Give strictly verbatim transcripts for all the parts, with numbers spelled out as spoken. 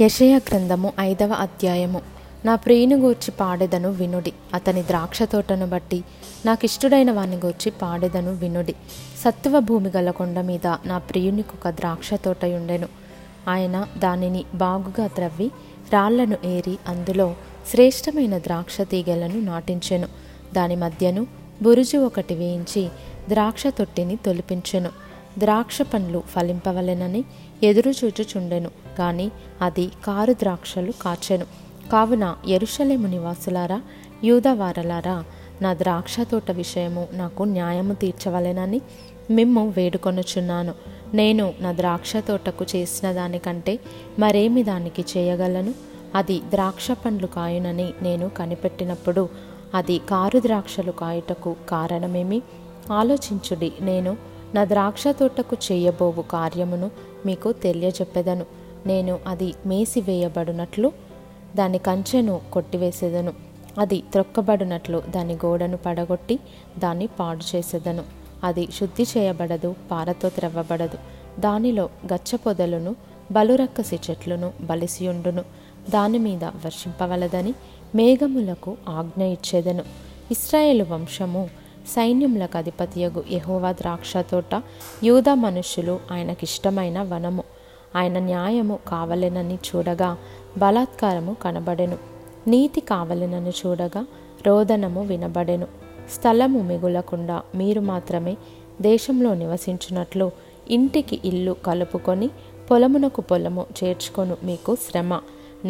యెషయా గ్రంథము ఐదవ అధ్యాయము. నా ప్రియుని గూర్చి పాడెదను వినుడి, అతని ద్రాక్ష తోటను బట్టి నాకిష్టుడైన వాని గూర్చి పాడెదను వినుడి. సత్తువ భూమి గల కొండ మీద నా ప్రియునికొక ద్రాక్ష తోటయుండెను. ఆయన దానిని బాగుగా త్రవ్వి రాళ్లను ఏరి అందులో శ్రేష్టమైన ద్రాక్ష తీగలను నాటించెను. దాని మధ్యను బురుజు ఒకటి వేయించి ద్రాక్ష తొట్టిని తొలిపించెను. ద్రాక్ష పండ్లు ఫలింపవలెనని ఎదురుచూచుచుండెను, కానీ అది కారు ద్రాక్షలు కాచెను. కావున యెరూషలేము నివాసులారా, యూదావారలారా, నా ద్రాక్ష తోట విషయము నాకు న్యాయము తీర్చవలెనని మిమ్ము వేడుకొనుచున్నాను. నేను నా ద్రాక్ష తోటకు చేసిన దానికంటే మరేమి దానికి చేయగలను? అది ద్రాక్ష పండ్లు కాయునని నేను కనిపెట్టినప్పుడు అది కారు ద్రాక్షలు కాయుటకు కారణమేమి? ఆలోచించుడి. నేను నా ద్రాక్ష తోటకు చేయబోవు కార్యమును మీకు తెలియజెప్పెదను. నేను అది మేసివేయబడినట్లు దాని కంచెను కొట్టివేసేదను, అది త్రొక్కబడినట్లు దాని గోడను పడగొట్టి దాన్ని పాడు చేసేదను. అది శుద్ధి చేయబడదు, పారతో త్రవ్వబడదు, దానిలో గచ్చ పొదలను బలురక్కసి చెట్లను బలిసియుండును. దానిమీద వర్షింపవలదని మేఘములకు ఆజ్ఞ ఇచ్చేదను. ఇశ్రాయేలు వంశము సైన్యములకు అధిపతియగు యెహోవా ద్రాక్ష తోట, యూదా మనుష్యులు ఆయనకిష్టమైన వనము. ఆయన న్యాయము కావలెనని చూడగా బలాత్కారము కనబడెను, నీతి కావలెనని చూడగా రోదనము వినబడెను. స్థలము మిగులకుండా మీరు మాత్రమే దేశంలో నివసించున్నట్లు ఇంటికి ఇల్లు కలుపుకొని పొలమునకు పొలము చేర్చుకొను మీకు శ్రమ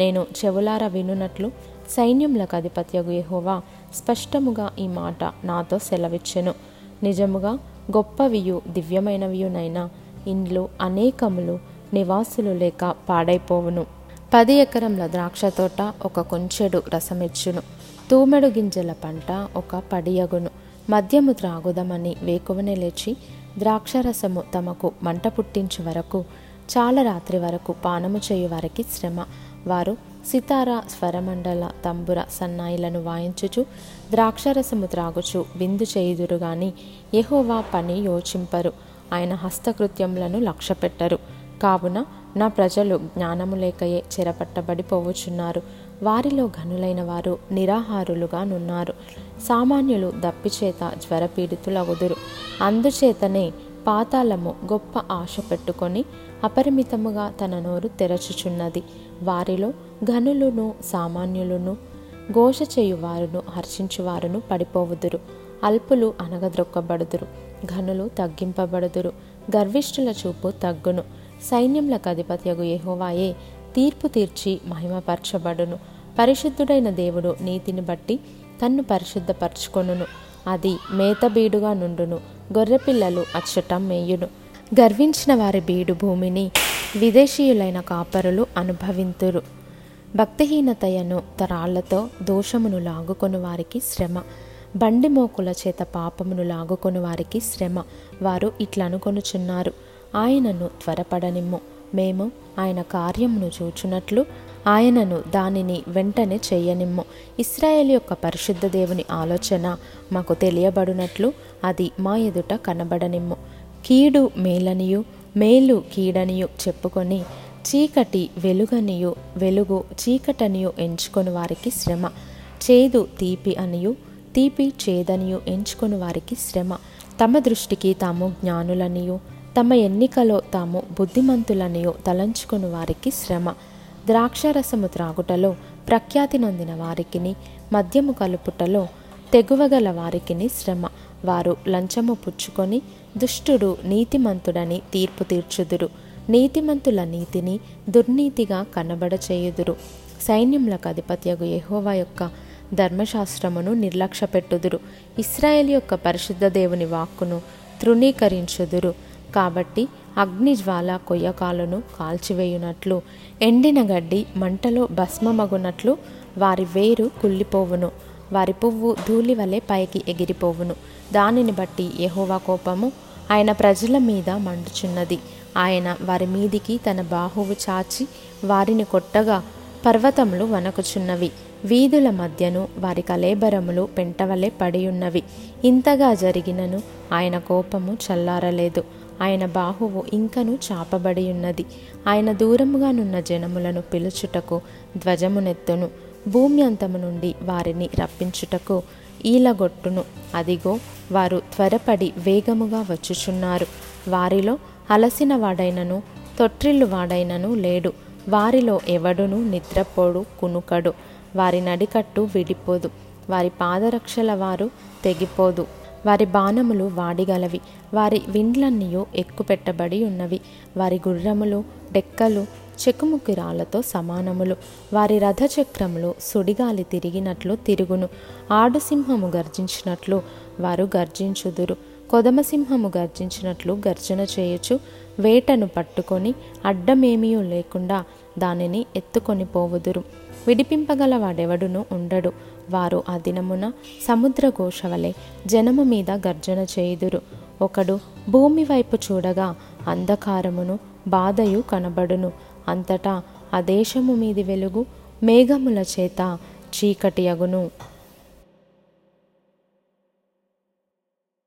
నేను చెవులారా వినున్నట్లు సైన్యములకు అధిపతియగు యెహోవా స్పష్టముగా ఈ మాట నాతో సెలవిచ్చెను. నిజముగా గొప్పవియు దివ్యమైనవియునైనా ఇండ్లు అనేకములు నివాసులు లేక పాడైపోవును. పది ఎకరముల ద్రాక్ష తోట ఒక కొంచెడు రసమిచ్చును, తూమెడు గింజల పంట ఒక పడియగును. మద్యము త్రాగుదామని వేకువనే లేచి ద్రాక్షరసము తమకు మంట పుట్టించు వరకు, చాలా రాత్రి వరకు పానము చేయు వారికి శ్రమ. వారు సితార, స్వరమండల, తంబుర, సన్నాయిలను వాయించుచు ద్రాక్షరసము త్రాగుచు విందు చేయుదురు గాని యెహోవా పని యోచింపరు, ఆయన హస్తకృత్యములను లక్ష్య పెట్టరు. కావున నా ప్రజలు జ్ఞానము లేకయే చెరపట్టబడి పోవుచున్నారు, వారిలో ఘనులైన వారు నిరాహారులుగా నున్నారు. సామాన్యులు దప్పిచేత జ్వరపీడితులగుదురు. అందుచేతనే పాతాళము గొప్ప ఆశ పెట్టుకొని అపరిమితముగా తన నోరు తెరచుచున్నది. వారిలో ఘనులను సామాన్యులను, ఘోష చేయువారును హర్షించువారును పడిపోవుదురు. అల్పులు అనగద్రొక్కబడుదురు, ఘనులు తగ్గింపబడుదురు, గర్విష్ఠుల చూపు తగ్గును. సైన్యములకు అధిపతియగు యెహోవాయే తీర్పు తీర్చి మహిమపరచబడును. పరిశుద్ధుడైన దేవుడు నీతిని బట్టి తన్ను పరిశుద్ధపరచుకొనును. అది మేతబీడుగా నుండును, గొర్రెపిల్లలు అచ్చటం మేయును. గర్వించిన వారి బీడు భూమిని విదేశీయులైన కాపరులు అనుభవింతురు. భక్తిహీనతయను తరాళ్లతో దోషమును లాగుకొను వారికి శ్రమ, బండి మోకుల చేత పాపమును లాగుకొను వారికి శ్రమ. వారు ఇట్లనుకొనుచున్నారు, ఆయనను త్వరపడనిమ్ము, మేము ఆయన కార్యమును చూచున్నట్లు ఆయనను దానిని వెంటనే చేయనిమ్ము. ఇశ్రాయేలు యొక్క పరిశుద్ధ దేవుని ఆలోచన మాకు తెలియబడినట్లు అది మా ఎదుట కనబడనిమ్ము. కీడు మేలనియు మేలు కీడనియు చెప్పుకొని చీకటి వెలుగనియు వెలుగు చీకటనియు ఎంచుకొని వారికి శ్రమ. చేదు తీపి అనియు తీపి చేదనియు ఎంచుకొని వారికి శ్రమ. తమ దృష్టికి తాము జ్ఞానులనియు తమ ఎన్నికలో తాము బుద్ధిమంతులనియు తలంచుకొని వారికి శ్రమ. ద్రాక్షరసము త్రాగుటలో ప్రఖ్యాతి నొందిన వారికిని, మద్యము కలుపుటలో తెగువగల వారికిని శ్రమ. వారు లంచము పుచ్చుకొని దుష్టుడు నీతిమంతుడని తీర్పు తీర్చుదురు, నీతిమంతుల నీతిని దుర్నీతిగా కనబడచేయుదురు. సైన్యములకు అధిపతియగు యెహోవా యొక్క ధర్మశాస్త్రమును నిర్లక్ష్యపెట్టుదురు, ఇశ్రాయేలు యొక్క పరిశుద్ధ దేవుని వాక్కును తృణీకరించుదురు. కాబట్టి అగ్ని జ్వాల కొయ్యకాలను కాల్చివేయునట్లు, ఎండిన గడ్డి మంటలో భస్మమగునట్లు వారి వేరు కుళ్ళిపోవును, వారి పువ్వు ధూళి వలె పైకి ఎగిరిపోవును. దానిని బట్టి యెహోవా కోపము ఆయన ప్రజల మీద మండుచున్నది. ఆయన వారి మీదికి తన బాహువు చాచి వారిని కొట్టగా పర్వతములు వణకుచున్నవి, వీధుల మధ్యను వారి కలేబరములు పెంటవలె పడియున్నవి. ఇంతగా జరిగినను ఆయన కోపము చల్లారలేదు, ఆయన బాహువు ఇంకను చాపబడి ఉన్నది. ఆయన దూరముగానున్న జనములను పిలుచుటకు ధ్వజమునెత్తును, భూమి అంతము నుండి వారిని రప్పించుటకు ఈలగొట్టును. అదిగో వారు త్వరపడి వేగముగా వచ్చుచున్నారు. వారిలో అలసిన వాడైనను తొట్రిల్లు వాడైనను లేడు. వారిలో ఎవడును నిద్రపోడు, కునుకడు. వారి నడికట్టు విడిపోదు, వారి పాదరక్షల వారు తెగిపోదు. వారి బాణములు వాడిగలవి, వారి విండ్లన్నీయు ఎక్కుపెట్టబడి ఉన్నవి. వారి గుర్రములు డెక్కలు చెకుముకిరాళ్లతో సమానములు. వారి రథచక్రములు సుడిగాలి తిరిగినట్లు తిరుగును. ఆడుసింహము గర్జించినట్లు వారు గర్జించుదురు, కొదమసింహము గర్జించినట్లు గర్జన చేయొచ్చు. వేటను పట్టుకొని అడ్డమేమీ లేకుండా దానిని ఎత్తుకొని పోవుదురు. విడిపింపగల వాడెవడును ఉండడు. వారు ఆ దినమున సముద్రఘోష వలె జనము మీద గర్జన చేయుదురు. ఒకడు భూమి వైపు చూడగా అంధకారమును బాధయు కనబడును. అంతటా ఆ దేశము మీది వెలుగు మేఘముల చేత చీకటి అగును.